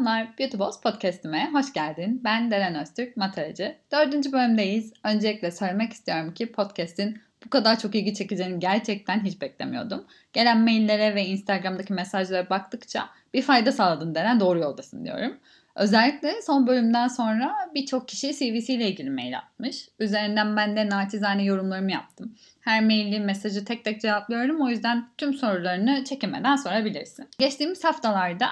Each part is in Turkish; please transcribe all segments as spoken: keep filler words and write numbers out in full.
Selamlar, Beauty Boss Podcast'ime hoş geldin. Ben Deren Öztürk, materacı. Dördüncü bölümdeyiz. Öncelikle söylemek istiyorum ki podcast'in bu kadar çok ilgi çekeceğini gerçekten hiç beklemiyordum. Gelen maillere ve Instagram'daki mesajlara baktıkça bir fayda sağladın Deren, doğru yoldasın diyorum. Özellikle son bölümden sonra birçok kişi C V'si ile ilgili mail atmış. Üzerinden ben de naçizane yorumlarımı yaptım. Her maili, mesajı tek tek cevaplıyorum. O yüzden tüm sorularını çekinmeden sorabilirsin. Geçtiğimiz haftalarda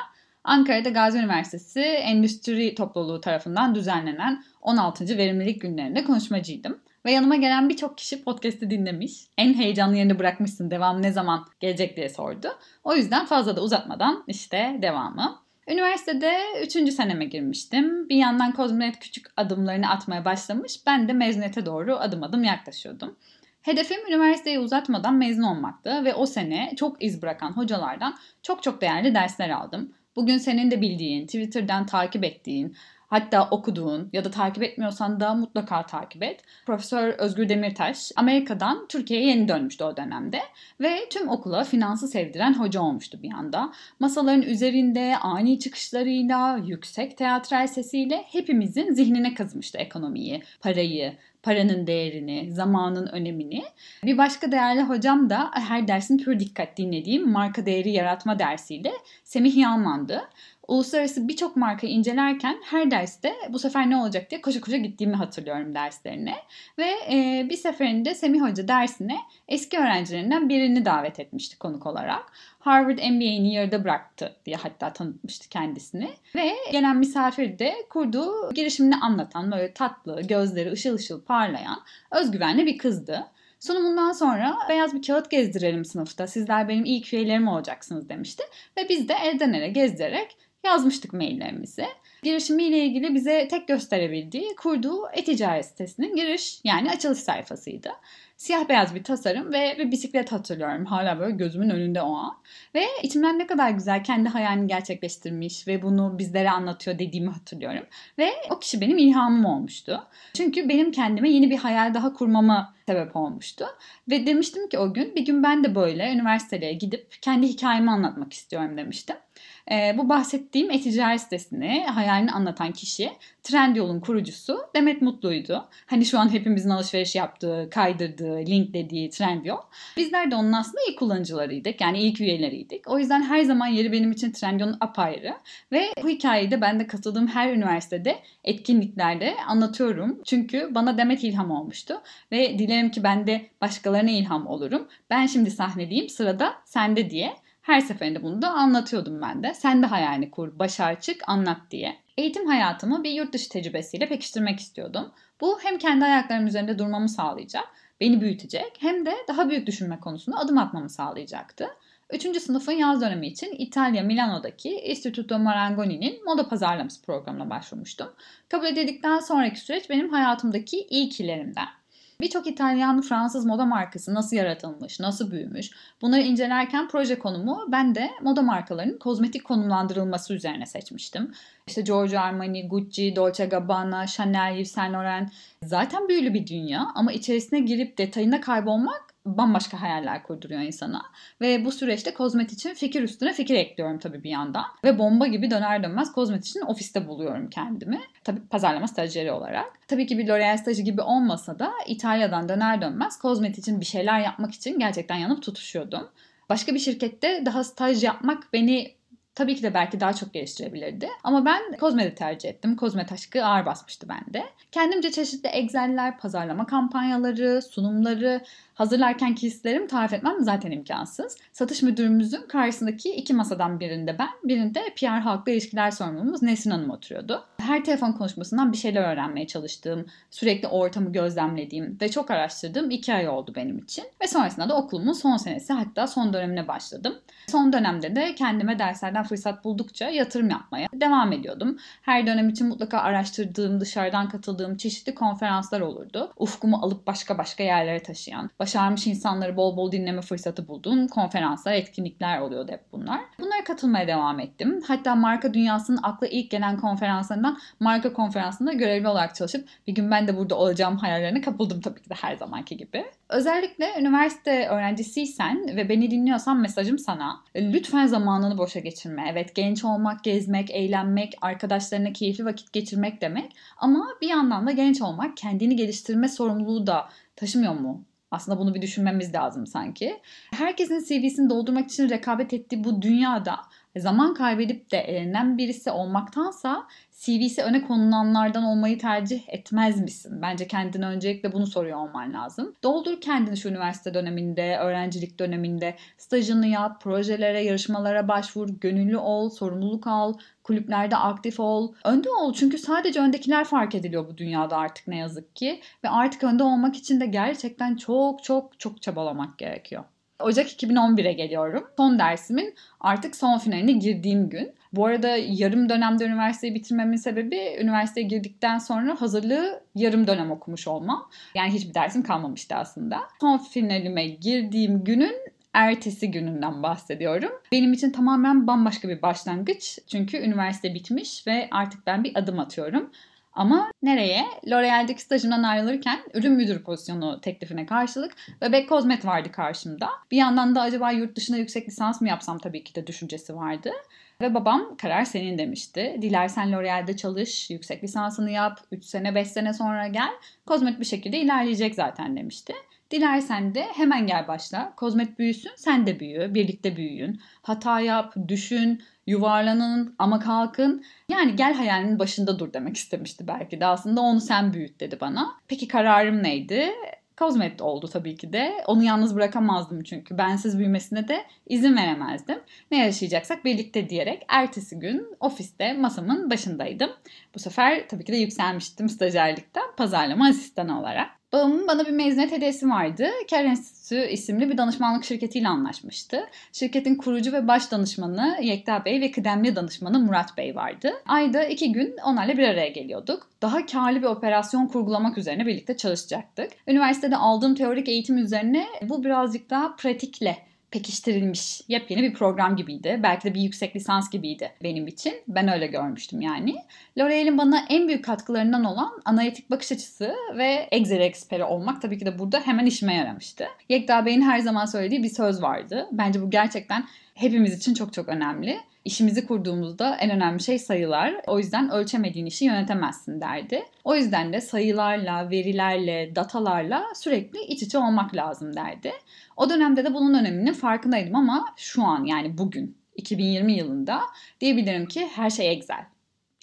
Ankara'da Gazi Üniversitesi Endüstri Topluluğu tarafından düzenlenen on altıncı Verimlilik Günlerinde konuşmacıydım. Ve yanıma gelen birçok kişi podcast'i dinlemiş. En heyecanlı yerini bırakmışsın, devam ne zaman gelecek diye sordu. O yüzden fazla da uzatmadan işte devamı. Üniversitede üçüncü seneme girmiştim. Bir yandan Cosmed küçük adımlarını atmaya başlamış. Ben de mezuniyete doğru adım adım yaklaşıyordum. Hedefim üniversiteyi uzatmadan mezun olmaktı ve o sene çok iz bırakan hocalardan çok çok değerli dersler aldım. Bugün senin de bildiğin, Twitter'dan takip ettiğin, hatta okuduğun ya da takip etmiyorsan da mutlaka takip et. Profesör Özgür Demirtaş Amerika'dan Türkiye'ye yeni dönmüştü o dönemde ve tüm okula finansı sevdiren hoca olmuştu bir anda. Masaların üzerinde ani çıkışlarıyla, yüksek teatral sesiyle hepimizin zihnine kazımıştı ekonomiyi, parayı, paranın değerini, zamanın önemini. Bir başka değerli hocam da her dersin pür dikkat dinlediğim marka değeri yaratma dersiyle Semih Yaman'dı. Uluslararası birçok markayı incelerken her derste bu sefer ne olacak diye koşa koşa gittiğimi hatırlıyorum derslerine. Ve e, bir seferinde Semih Hoca dersine eski öğrencilerinden birini davet etmişti konuk olarak. Harvard M B A'ni yarıda bıraktı diye hatta tanıtmıştı kendisini. Ve gelen misafir de kurduğu girişimini anlatan, böyle tatlı, gözleri ışıl ışıl parlayan, özgüvenli bir kızdı. Sunumundan sonra beyaz bir kağıt gezdirelim sınıfta, sizler benim ilk üyelerim olacaksınız demişti. Ve biz de elden ele gezdirerek yazmıştık maillerimizi. Girişimiyle ilgili bize tek gösterebildiği kurduğu e-ticaret sitesinin giriş yani açılış sayfasıydı. Siyah beyaz bir tasarım ve bir bisiklet hatırlıyorum. Hala böyle gözümün önünde o an. Ve içimden ne kadar güzel kendi hayalini gerçekleştirmiş ve bunu bizlere anlatıyor dediğimi hatırlıyorum. Ve o kişi benim ilhamım olmuştu. Çünkü benim kendime yeni bir hayal daha kurmama sebep olmuştu. Ve demiştim ki o gün bir gün ben de böyle üniversiteye gidip kendi hikayemi anlatmak istiyorum demiştim. Ee, bu bahsettiğim e-ticaret sitesini, hayalini anlatan kişi Trendyol'un kurucusu Demet Mutlu'ydu. Hani şu an hepimizin alışveriş yaptığı, kaydırdığı, linklediği Trendyol. Bizler de onun aslında ilk kullanıcılarıydık. Yani ilk üyeleriydik. O yüzden her zaman yeri benim için Trendyol'un apayrı. Ve bu hikayeyi de ben de katıldığım her üniversitede etkinliklerde anlatıyorum. Çünkü bana Demet ilham olmuştu. Ve dilerim ki ben de başkalarına ilham olurum. Ben şimdi sahnedeyim, sırada sende diye. Her seferinde bunu da anlatıyordum ben de. Sen de hayalini kur, başar çık, anlat diye. Eğitim hayatımı bir yurt dışı tecrübesiyle pekiştirmek istiyordum. Bu hem kendi ayaklarım üzerinde durmamı sağlayacak, beni büyütecek hem de daha büyük düşünme konusunda adım atmamı sağlayacaktı. Üçüncü sınıfın yaz dönemi için İtalya Milano'daki Istituto Marangoni'nin moda pazarlaması programına başvurmuştum. Kabul edildikten sonraki süreç benim hayatımdaki ilkilerimden. Birçok İtalyan, Fransız moda markası nasıl yaratılmış, nasıl büyümüş bunları incelerken proje konumu ben de moda markalarının kozmetik konumlandırılması üzerine seçmiştim. İşte Giorgio Armani, Gucci, Dolce and Gabbana, Chanel, Yves Saint Laurent zaten büyülü bir dünya ama içerisine girip detayına kaybolmak bambaşka hayaller kurduruyor insana. Ve bu süreçte Cosmed için fikir üstüne fikir ekliyorum tabii bir yandan. Ve bomba gibi döner dönmez Cosmed için ofiste buluyorum kendimi. Tabii pazarlama stajyeri olarak. Tabii ki bir L'Oreal stajı gibi olmasa da İtalya'dan döner dönmez Cosmed için bir şeyler yapmak için gerçekten yanıp tutuşuyordum. Başka bir şirkette daha staj yapmak beni tabii ki de belki daha çok geliştirebilirdi. Ama ben Cosmed'i tercih ettim. Cosmed aşkı ağır basmıştı bende. Kendimce çeşitli Excel'ler, pazarlama kampanyaları, sunumları hazırlarken ki hislerimi tarif etmem zaten imkansız. Satış müdürümüzün karşısındaki iki masadan birinde ben, birinde P R halkla ilişkiler sorumlumuz Nesrin Hanım oturuyordu. Her telefon konuşmasından bir şeyler öğrenmeye çalıştığım, sürekli ortamı gözlemlediğim ve çok araştırdığım iki ay oldu benim için. Ve sonrasında da okulumun son senesi hatta son dönemine başladım. Son dönemde de kendime derslerden fırsat buldukça yatırım yapmaya devam ediyordum. Her dönem için mutlaka araştırdığım, dışarıdan katıldığım çeşitli konferanslar olurdu. Ufkumu alıp başka başka yerlere taşıyan, başarmış insanları bol bol dinleme fırsatı bulduğum konferanslar, etkinlikler oluyordu hep bunlar. Bunlara katılmaya devam ettim. Hatta marka dünyasının akla ilk gelen konferanslarından marka konferansında görevli olarak çalışıp bir gün ben de burada olacağım hayallerine kapıldım tabii ki de her zamanki gibi. Özellikle üniversite öğrencisiysen ve beni dinliyorsan mesajım sana. Lütfen zamanını boşa geçirme. gezme. Evet, genç olmak, gezmek, eğlenmek, arkadaşlarına keyifli vakit geçirmek demek. Ama bir yandan da genç olmak, kendini geliştirme sorumluluğu da taşımıyor mu? Aslında bunu bir düşünmemiz lazım sanki. Herkesin C V'sini doldurmak için rekabet ettiği bu dünyada zaman kaybedip de elenen birisi olmaktansa C V'si öne konulanlardan olmayı tercih etmez misin? Bence kendine öncelikle bunu soruyor olman lazım. Doldur kendini şu üniversite döneminde, öğrencilik döneminde. Stajını yap, projelere, yarışmalara başvur, gönüllü ol, sorumluluk al, kulüplerde aktif ol. Önde ol, çünkü sadece öndekiler fark ediliyor bu dünyada artık ne yazık ki. Ve artık önde olmak için de gerçekten çok çok çok çabalamak gerekiyor. Ocak iki bin on bir'e geliyorum. Son dersimin artık son finaline girdiğim gün. Bu arada yarım dönemde üniversiteyi bitirmemin sebebi üniversiteye girdikten sonra hazırlığı yarım dönem okumuş olmam. Yani hiçbir dersim kalmamıştı aslında. Son finalime girdiğim günün ertesi gününden bahsediyorum. Benim için tamamen bambaşka bir başlangıç. Çünkü üniversite bitmiş ve artık ben bir adım atıyorum. Ama nereye? L'Oreal'deki stajımdan ayrılırken ürün müdürü pozisyonu teklifine karşılık Bebek Cosmed vardı karşımda. Bir yandan da acaba yurt dışında yüksek lisans mı yapsam tabii ki de düşüncesi vardı. Ve babam karar senin demişti. Dilersen L'Oreal'de çalış, yüksek lisansını yap, üç sene beş sene sonra gel. Cosmed bir şekilde ilerleyecek zaten demişti. Dilersen de hemen gel başla. Cosmed büyüsün, sen de büyü, birlikte büyüyün. Hata yap, düşün, yuvarlanın ama kalkın. Yani gel hayalinin başında dur demek istemişti belki de. Aslında onu sen büyüt dedi bana. Peki kararım neydi? Cosmed oldu tabii ki de. Onu yalnız bırakamazdım çünkü. Bensiz büyümesine de izin veremezdim. Ne yaşayacaksak birlikte diyerek ertesi gün ofiste masamın başındaydım. Bu sefer tabii ki de yükselmiştim stajyerlikten pazarlama asistanı olarak. Babamın bana bir mezuniyet hediyesi vardı. Kâr Enstitüsü isimli bir danışmanlık şirketiyle anlaşmıştı. Şirketin kurucu ve baş danışmanı Yekta Bey ve kıdemli danışmanı Murat Bey vardı. Ayda iki gün onlarla bir araya geliyorduk. Daha karlı bir operasyon kurgulamak üzerine birlikte çalışacaktık. Üniversitede aldığım teorik eğitim üzerine bu birazcık daha pratikle pekiştirilmiş yepyeni bir program gibiydi. Belki de bir yüksek lisans gibiydi benim için. Ben öyle görmüştüm yani. L'Oreal'in bana en büyük katkılarından olan analitik bakış açısı ve Excel eksperi olmak tabii ki de burada hemen işime yaramıştı. Yekta Bey'in her zaman söylediği bir söz vardı. Bence bu gerçekten hepimiz için çok çok önemli. İşimizi kurduğumuzda en önemli şey sayılar. O yüzden ölçemediğin işi yönetemezsin derdi. O yüzden de sayılarla, verilerle, datalarla sürekli iç içe olmak lazım derdi. O dönemde de bunun öneminin farkındaydım ama şu an yani bugün iki bin yirmi yılında diyebilirim ki her şey Excel.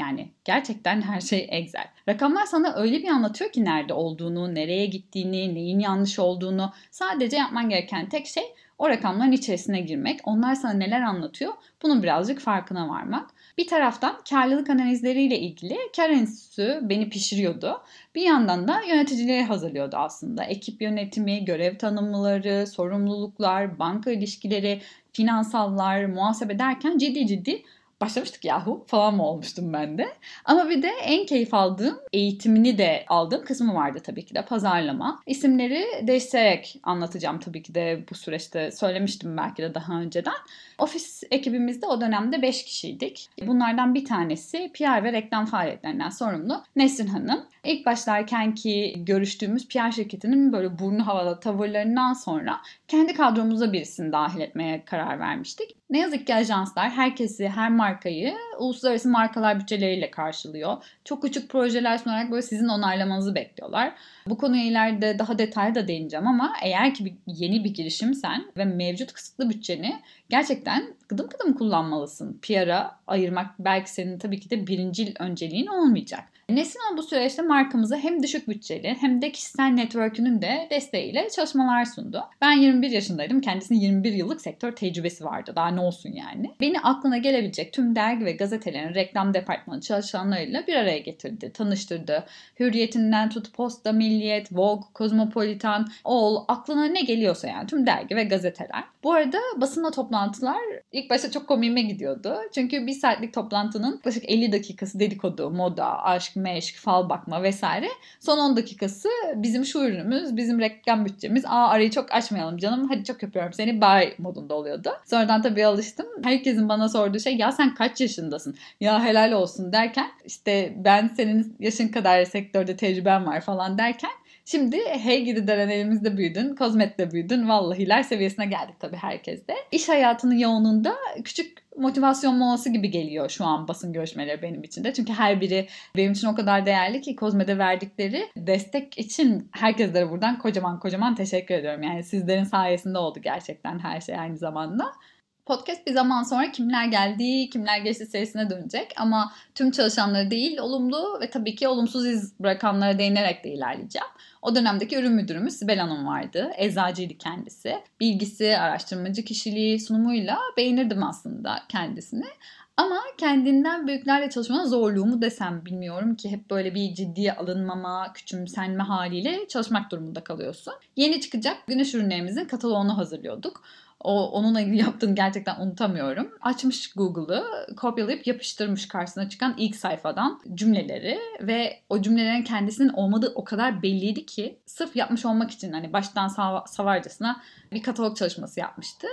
Yani gerçekten her şey Excel. Rakamlar sana öyle bir anlatıyor ki nerede olduğunu, nereye gittiğini, neyin yanlış olduğunu. Sadece yapman gereken tek şey o rakamların içerisine girmek, onlar sana neler anlatıyor, bunun birazcık farkına varmak. Bir taraftan karlılık analizleriyle ilgili Kâr Enstitüsü beni pişiriyordu. Bir yandan da yöneticiliğe hazırlıyordu aslında. Ekip yönetimi, görev tanımları, sorumluluklar, banka ilişkileri, finansallar, muhasebe derken ciddi ciddi başlamıştık yahu falan mı olmuştum ben de. Ama bir de en keyif aldığım, eğitimini de aldığım kısmı vardı tabii ki de pazarlama. İsimleri değiştirerek anlatacağım tabii ki de bu süreçte söylemiştim belki de daha önceden. Ofis ekibimizde o dönemde beş kişiydik. Bunlardan bir tanesi P R ve reklam faaliyetlerinden sorumlu Nesrin Hanım. İlk başlarken ki görüştüğümüz P R şirketinin böyle burnu havada tavırlarından sonra kendi kadromuza birisini dahil etmeye karar vermiştik. Ne yazık ki ajanslar herkesi, her markayı uluslararası markalar bütçeleriyle karşılıyor. Çok küçük projeler sunarak böyle sizin onaylamanızı bekliyorlar. Bu konuya ileride daha detaylı da değineceğim ama eğer ki bir, yeni bir girişimsen ve mevcut kısıtlı bütçeni gerçekten kıdım kıdım kullanmalısın. P R'a ayırmak belki senin tabii ki de birincil önceliğin olmayacak. Nesrin bu süreçte markamıza hem düşük bütçeli hem de kişisel network'ünün de desteğiyle çalışmalar sundu. Ben yirmi bir yaşındaydım. Kendisinin yirmi bir yıllık sektör tecrübesi vardı. Daha ne olsun yani. Beni aklına gelebilecek tüm dergi ve gazetelerin reklam departmanı çalışanlarıyla bir araya getirdi, tanıştırdı. Hürriyetinden tut Posta, Milliyet, Vogue, Kozmopolitan, All, aklına ne geliyorsa yani tüm dergi ve gazeteler. Bu arada basınla toplantılar ilk başta çok komiğime gidiyordu. Çünkü bir saatlik toplantının yaklaşık elli dakikası dedikodu, moda, aşk, meşk, fal bakma vesaire. Son on dakikası bizim şu ürünümüz, bizim reklam bütçemiz. Aa arayı çok açmayalım canım. Hadi çok yapıyorum seni. Bye modunda oluyordu. Sonradan tabii alıştım. Herkesin bana sorduğu şey ya sen kaç yaşındasın? Ya helal olsun derken işte ben senin yaşın kadar sektörde tecrübem var falan derken Şimdi hey gidi Deren elimizde büyüdün, Cosmed'de büyüdün. Vallahiler seviyesine geldik tabii herkes de. İş hayatının yoğunluğunda küçük motivasyon molası gibi geliyor şu an basın görüşmeleri benim için de. Çünkü her biri benim için o kadar değerli ki Cosmed'e verdikleri destek için herkeslere buradan kocaman kocaman teşekkür ediyorum. Yani sizlerin sayesinde oldu gerçekten her şey aynı zamanda. Podcast bir zaman sonra kimler geldi, kimler geçti serisine dönecek ama tüm çalışanları değil, olumlu ve tabii ki olumsuz iz bırakanlara değinerek de ilerleyeceğim. O dönemdeki ürün müdürümüz Sibel Hanım vardı. Eczacıydı kendisi. Bilgisi, araştırmacı kişiliği, sunumuyla beğenirdim aslında kendisini. Ama kendinden büyüklerle çalışmanın zorluğu mu desem bilmiyorum ki hep böyle bir ciddiye alınmama, küçümsenme haliyle çalışmak durumunda kalıyorsun. Yeni çıkacak güneş ürünlerimizin kataloğunu hazırlıyorduk. O, onunla ilgili yaptığını gerçekten unutamıyorum. Açmış Google'ı, kopyalayıp yapıştırmış karşısına çıkan ilk sayfadan cümleleri ve o cümlelerin kendisinin olmadığı o kadar belliydi ki sırf yapmış olmak için hani baştan sav- savarcasına bir katalog çalışması yapmıştı.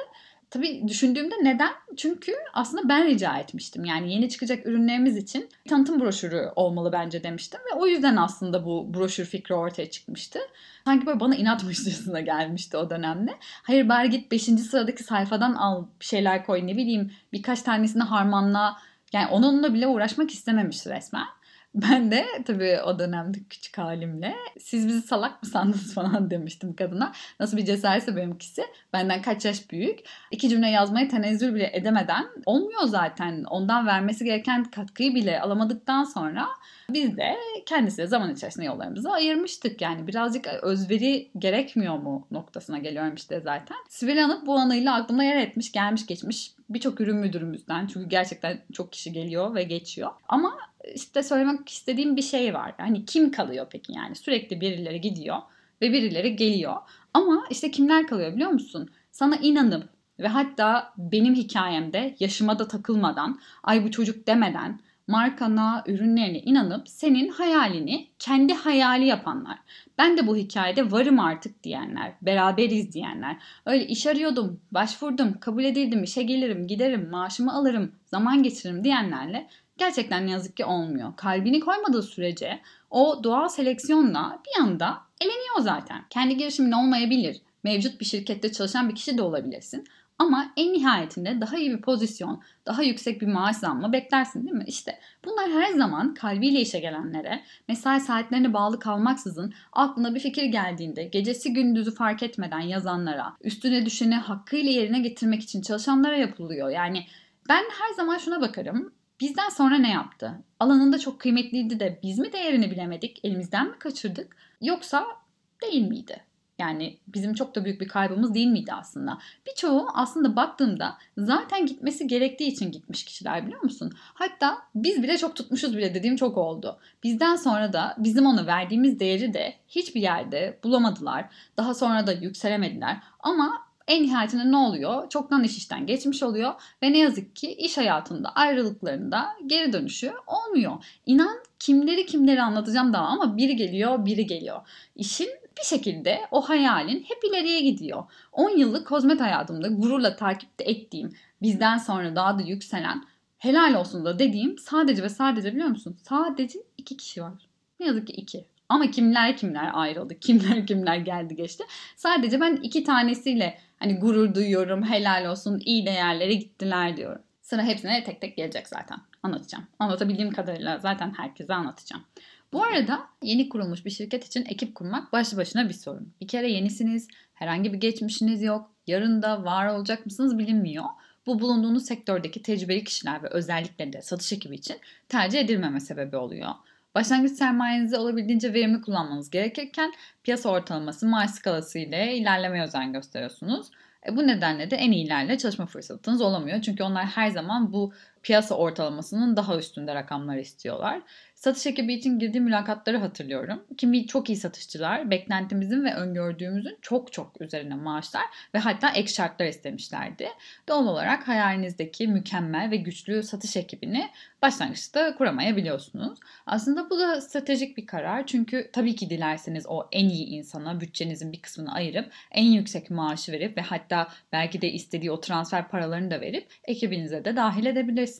Tabii düşündüğümde neden? Çünkü aslında ben rica etmiştim. Yani yeni çıkacak ürünlerimiz için tanıtım broşürü olmalı bence demiştim. Ve o yüzden aslında bu broşür fikri ortaya çıkmıştı. Sanki böyle bana inatmışçasına gelmişti o dönemde. Hayır bari git beşinci sıradaki sayfadan al bir şeyler koy, ne bileyim birkaç tanesini harmanla. Yani onunla bile uğraşmak istememiş resmen. Ben de tabii o dönemde küçük halimle siz bizi salak mı sandınız falan demiştim kadına. Nasıl bir cesaretse benimkisi. Benden kaç yaş büyük. İki cümle yazmayı tenezzül bile edemeden olmuyor zaten. Ondan vermesi gereken katkıyı bile alamadıktan sonra biz de kendisiyle zaman içerisinde yollarımızı ayırmıştık. Yani birazcık özveri gerekmiyor mu noktasına geliyorum işte zaten. Sibel Hanım bu anıyla aklımda yer etmiş, gelmiş geçmiş birçok ürün müdürümüzden. Çünkü gerçekten çok kişi geliyor ve geçiyor. Ama işte söylemek istediğim bir şey var. Hani kim kalıyor peki yani? Sürekli birileri gidiyor ve birileri geliyor. Ama işte kimler kalıyor biliyor musun? Sana inanıp ve hatta benim hikayemde yaşıma da takılmadan, ay bu çocuk demeden markana, ürünlerine inanıp senin hayalini kendi hayali yapanlar. Ben de bu hikayede varım artık diyenler, beraberiz diyenler. Öyle iş arıyordum, başvurdum, kabul edildim, işe gelirim, giderim, maaşımı alırım, zaman geçiririm diyenlerle gerçekten ne yazık ki olmuyor. Kalbini koymadığı sürece o doğal seleksiyonla bir anda eleniyor zaten. Kendi girişimin olmayabilir. Mevcut bir şirkette çalışan bir kişi de olabilirsin. Ama en nihayetinde daha iyi bir pozisyon, daha yüksek bir maaş zammı beklersin değil mi? İşte bunlar her zaman kalbiyle işe gelenlere, mesai saatlerine bağlı kalmaksızın aklına bir fikir geldiğinde gecesi gündüzü fark etmeden yazanlara, üstüne düşeni hakkıyla yerine getirmek için çalışanlara yapılıyor. Yani ben her zaman şuna bakarım. Bizden sonra ne yaptı? Alanında çok kıymetliydi de biz mi değerini bilemedik, elimizden mi kaçırdık yoksa değil miydi? Yani bizim çok da büyük bir kaybımız değil miydi aslında? Birçoğu aslında baktığımda zaten gitmesi gerektiği için gitmiş kişiler biliyor musun? Hatta biz bile çok tutmuşuz bile dediğim çok oldu. Bizden sonra da bizim ona verdiğimiz değeri de hiçbir yerde bulamadılar. Daha sonra da yükselemediler ama en nihayetinde ne oluyor? Çoktan iş işten geçmiş oluyor ve ne yazık ki iş hayatında ayrılıklarında geri dönüşü olmuyor. İnan kimleri kimleri anlatacağım daha ama biri geliyor biri geliyor. İşin bir şekilde o hayalin hep ileriye gidiyor. on yıllık Cosmed hayatımda gururla takipte ettiğim, bizden sonra daha da yükselen, helal olsun da dediğim sadece ve sadece biliyor musun? Sadece iki kişi var. Ne yazık ki iki. Ama kimler kimler ayrıldı, kimler kimler geldi geçti. Sadece ben iki tanesiyle hani gurur duyuyorum, helal olsun, iyi değerlere gittiler diyorum. Sıra hepsine tek tek gelecek zaten. Anlatacağım. Anlatabildiğim kadarıyla zaten herkese anlatacağım. Bu arada yeni kurulmuş bir şirket için ekip kurmak başlı başına bir sorun. Bir kere yenisiniz, herhangi bir geçmişiniz yok, yarın da var olacak mısınız bilinmiyor. Bu bulunduğunuz sektördeki tecrübeli kişiler ve özellikle de satış ekibi için tercih edilmeme sebebi oluyor. Başlangıç sermayenizi olabildiğince verimli kullanmanız gerekirken piyasa ortalaması maaş skalası ile ilerlemeye özen gösteriyorsunuz. E bu nedenle de en iyilerle çalışma fırsatınız olamıyor. Çünkü onlar her zaman bu piyasa ortalamasının daha üstünde rakamları istiyorlar. Satış ekibi için girdiğim mülakatları hatırlıyorum. Kimi çok iyi satışçılar, beklentimizin ve öngördüğümüzün çok çok üzerine maaşlar ve hatta ek şartlar istemişlerdi. Doğal olarak hayalinizdeki mükemmel ve güçlü satış ekibini başlangıçta kuramayabiliyorsunuz. Aslında bu da stratejik bir karar. Çünkü tabii ki dilerseniz o en iyi insana bütçenizin bir kısmını ayırıp en yüksek maaşı verip ve hatta belki de istediği o transfer paralarını da verip ekibinize de dahil edebilirsiniz.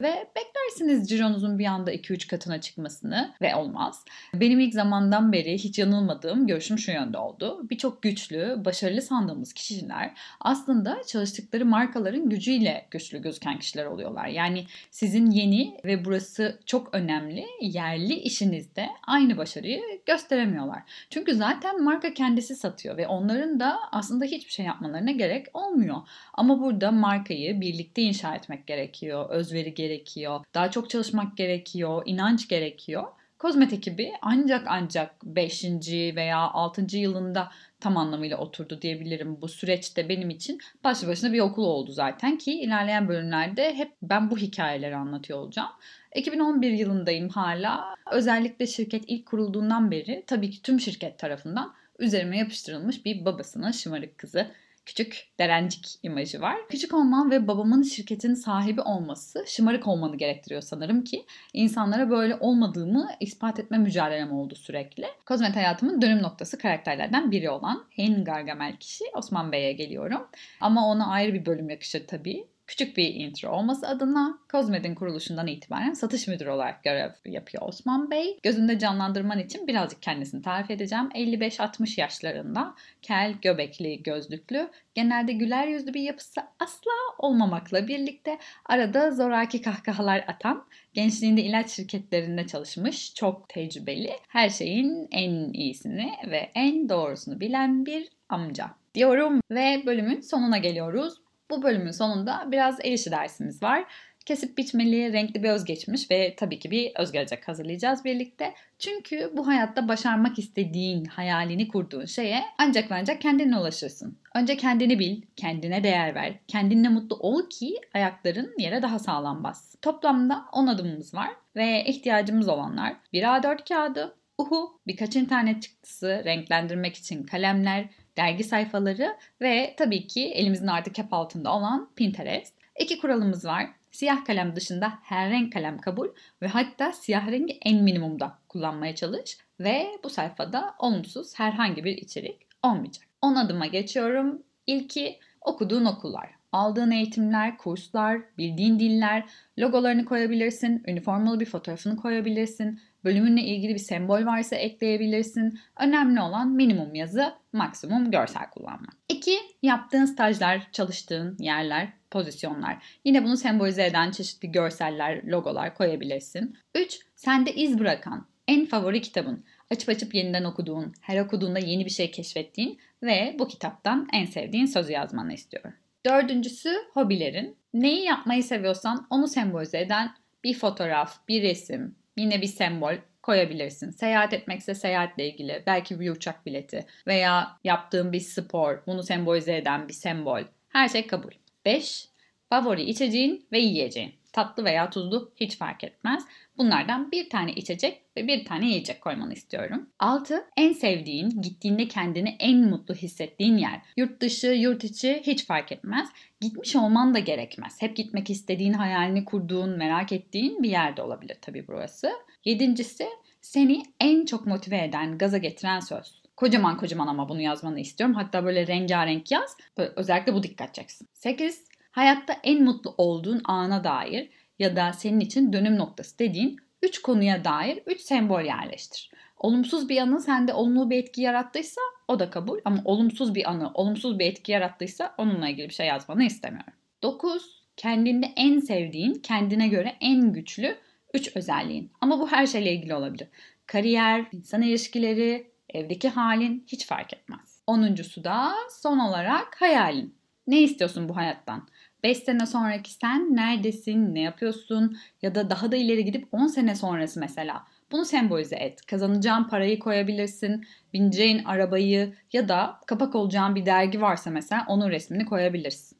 Ve beklersiniz cironuzun bir anda iki üç katına karşıma çıkmasını ve olmaz. Benim ilk zamandan beri hiç yanılmadığım görüşüm şu yönde oldu. Birçok güçlü, başarılı sandığımız kişiler aslında çalıştıkları markaların gücüyle güçlü gözüken kişiler oluyorlar. Yani sizin yeni ve burası çok önemli yerli işinizde aynı başarıyı gösteremiyorlar. Çünkü zaten marka kendisi satıyor ve onların da aslında hiçbir şey yapmalarına gerek olmuyor. Ama burada markayı birlikte inşa etmek gerekiyor, özveri gerekiyor, daha çok çalışmak gerekiyor, inanç gerekiyor. Cosmed ekibi ancak ancak beşinci veya altıncı yılında tam anlamıyla oturdu diyebilirim. Bu süreçte benim için başlı başına bir okul oldu zaten ki ilerleyen bölümlerde hep ben bu hikayeleri anlatıyor olacağım. iki bin on bir yılındayım hala. Özellikle şirket ilk kurulduğundan beri tabii ki tüm şirket tarafından üzerime yapıştırılmış bir babasının şımarık kızı, küçük derencik imajı var. Küçük olman ve babamın şirketin sahibi olması şımarık olmanı gerektiriyor sanırım ki insanlara böyle olmadığımı ispat etme mücadelem oldu sürekli. Cosmed hayatımın dönüm noktası karakterlerden biri olan en gargamel kişi Osman Bey'e geliyorum. Ama ona ayrı bir bölüm yakışır tabii. Küçük bir intro olması adına Cosmed'in kuruluşundan itibaren satış müdürü olarak görev yapıyor Osman Bey. Gözünde canlandırman için birazcık kendisini tarif edeceğim. elli beş altmış yaşlarında, kel, göbekli, gözlüklü, genelde güler yüzlü bir yapısı asla olmamakla birlikte arada zoraki kahkahalar atan, gençliğinde ilaç şirketlerinde çalışmış, çok tecrübeli, her şeyin en iyisini ve en doğrusunu bilen bir amca diyorum ve bölümün sonuna geliyoruz. Bu bölümün sonunda biraz el işi dersimiz var. Kesip biçmeli, renkli bir özgeçmiş ve tabii ki bir özgelecek hazırlayacağız birlikte. Çünkü bu hayatta başarmak istediğin, hayalini kurduğun şeye ancak ve ancak kendine ulaşırsın. Önce kendini bil, kendine değer ver, kendinle mutlu ol ki ayakların yere daha sağlam bas. Toplamda on adımımız var ve ihtiyacımız olanlar bir A dört kağıdı, uhu, birkaç internet çıktısı, renklendirmek için kalemler, dergi sayfaları ve tabii ki elimizin artık hep altında olan Pinterest. İki kuralımız var. Siyah kalem dışında her renk kalem kabul ve hatta siyah rengi en minimumda kullanmaya çalış ve bu sayfada olumsuz herhangi bir içerik olmayacak. on adıma geçiyorum. İlki okuduğun okullar. Aldığın eğitimler, kurslar, bildiğin diller, logolarını koyabilirsin, üniformalı bir fotoğrafını koyabilirsin, bölümünle ilgili bir sembol varsa ekleyebilirsin. Önemli olan minimum yazı, maksimum görsel kullanmak. iki Yaptığın stajlar, çalıştığın yerler, pozisyonlar. Yine bunu sembolize eden çeşitli görseller, logolar koyabilirsin. üç Sende iz bırakan, en favori kitabın. Açıp açıp yeniden okuduğun, her okuduğunda yeni bir şey keşfettiğin ve bu kitaptan en sevdiğin sözü yazmanı istiyorum. Dördüncüsü hobilerin. Neyi yapmayı seviyorsan onu sembolize eden bir fotoğraf, bir resim, yine bir sembol koyabilirsin. Seyahat etmekse seyahatle ilgili belki bir uçak bileti veya yaptığın bir spor, bunu sembolize eden bir sembol. Her şey kabul. beş Favori içeceğin ve yiyeceğin. Tatlı veya tuzlu hiç fark etmez. Bunlardan bir tane içecek ve bir tane yiyecek koymanı istiyorum. altı En sevdiğin, gittiğinde kendini en mutlu hissettiğin yer. Yurt dışı, yurt içi hiç fark etmez. Gitmiş olman da gerekmez. Hep gitmek istediğin, hayalini kurduğun, merak ettiğin bir yerde olabilir tabii burası. yedincisi Seni en çok motive eden, gaza getiren söz. Kocaman kocaman ama bunu yazmanı istiyorum. Hatta böyle rengarenk yaz. Böyle özellikle bu dikkat çeksin. sekiz Hayatta en mutlu olduğun ana dair ya da senin için dönüm noktası dediğin üç konuya dair üç sembol yerleştir. Olumsuz bir anı sende olumlu bir etki yarattıysa o da kabul ama olumsuz bir anı olumsuz bir etki yarattıysa onunla ilgili bir şey yazmanı istemiyorum. dokuz Kendinde en sevdiğin, kendine göre en güçlü üç özelliğin. Ama bu her şeyle ilgili olabilir. Kariyer, insan ilişkileri, evdeki halin hiç fark etmez. onuncusu da son olarak hayalin. Ne istiyorsun bu hayattan? beş sene sonraki sen neredesin, ne yapıyorsun ya da daha da ileri gidip on sene sonrası mesela. Bunu sembolize et. Kazanacağın parayı koyabilirsin, bineceğin arabayı ya da kapak olacağın bir dergi varsa mesela onun resmini koyabilirsin.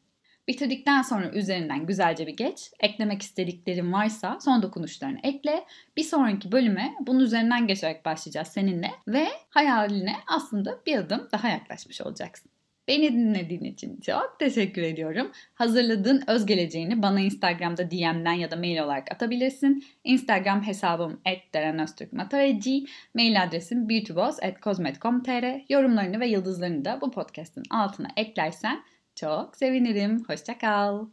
Bitirdikten sonra üzerinden güzelce bir geç. Eklemek istediklerin varsa son dokunuşlarını ekle. Bir sonraki bölüme bunun üzerinden geçerek başlayacağız seninle ve hayaline aslında bir adım daha yaklaşmış olacaksın. Beni dinlediğin için çok teşekkür ediyorum. Hazırladığın öz geleceğini bana Instagram'da D M'den ya da mail olarak atabilirsin. Instagram hesabım et derenoztürkmatareci, mail adresim beautyboss at cosmed dot com dot tr. Yorumlarını ve yıldızlarını da bu podcast'ın altına eklersen çok sevinirim. Hoşça kal.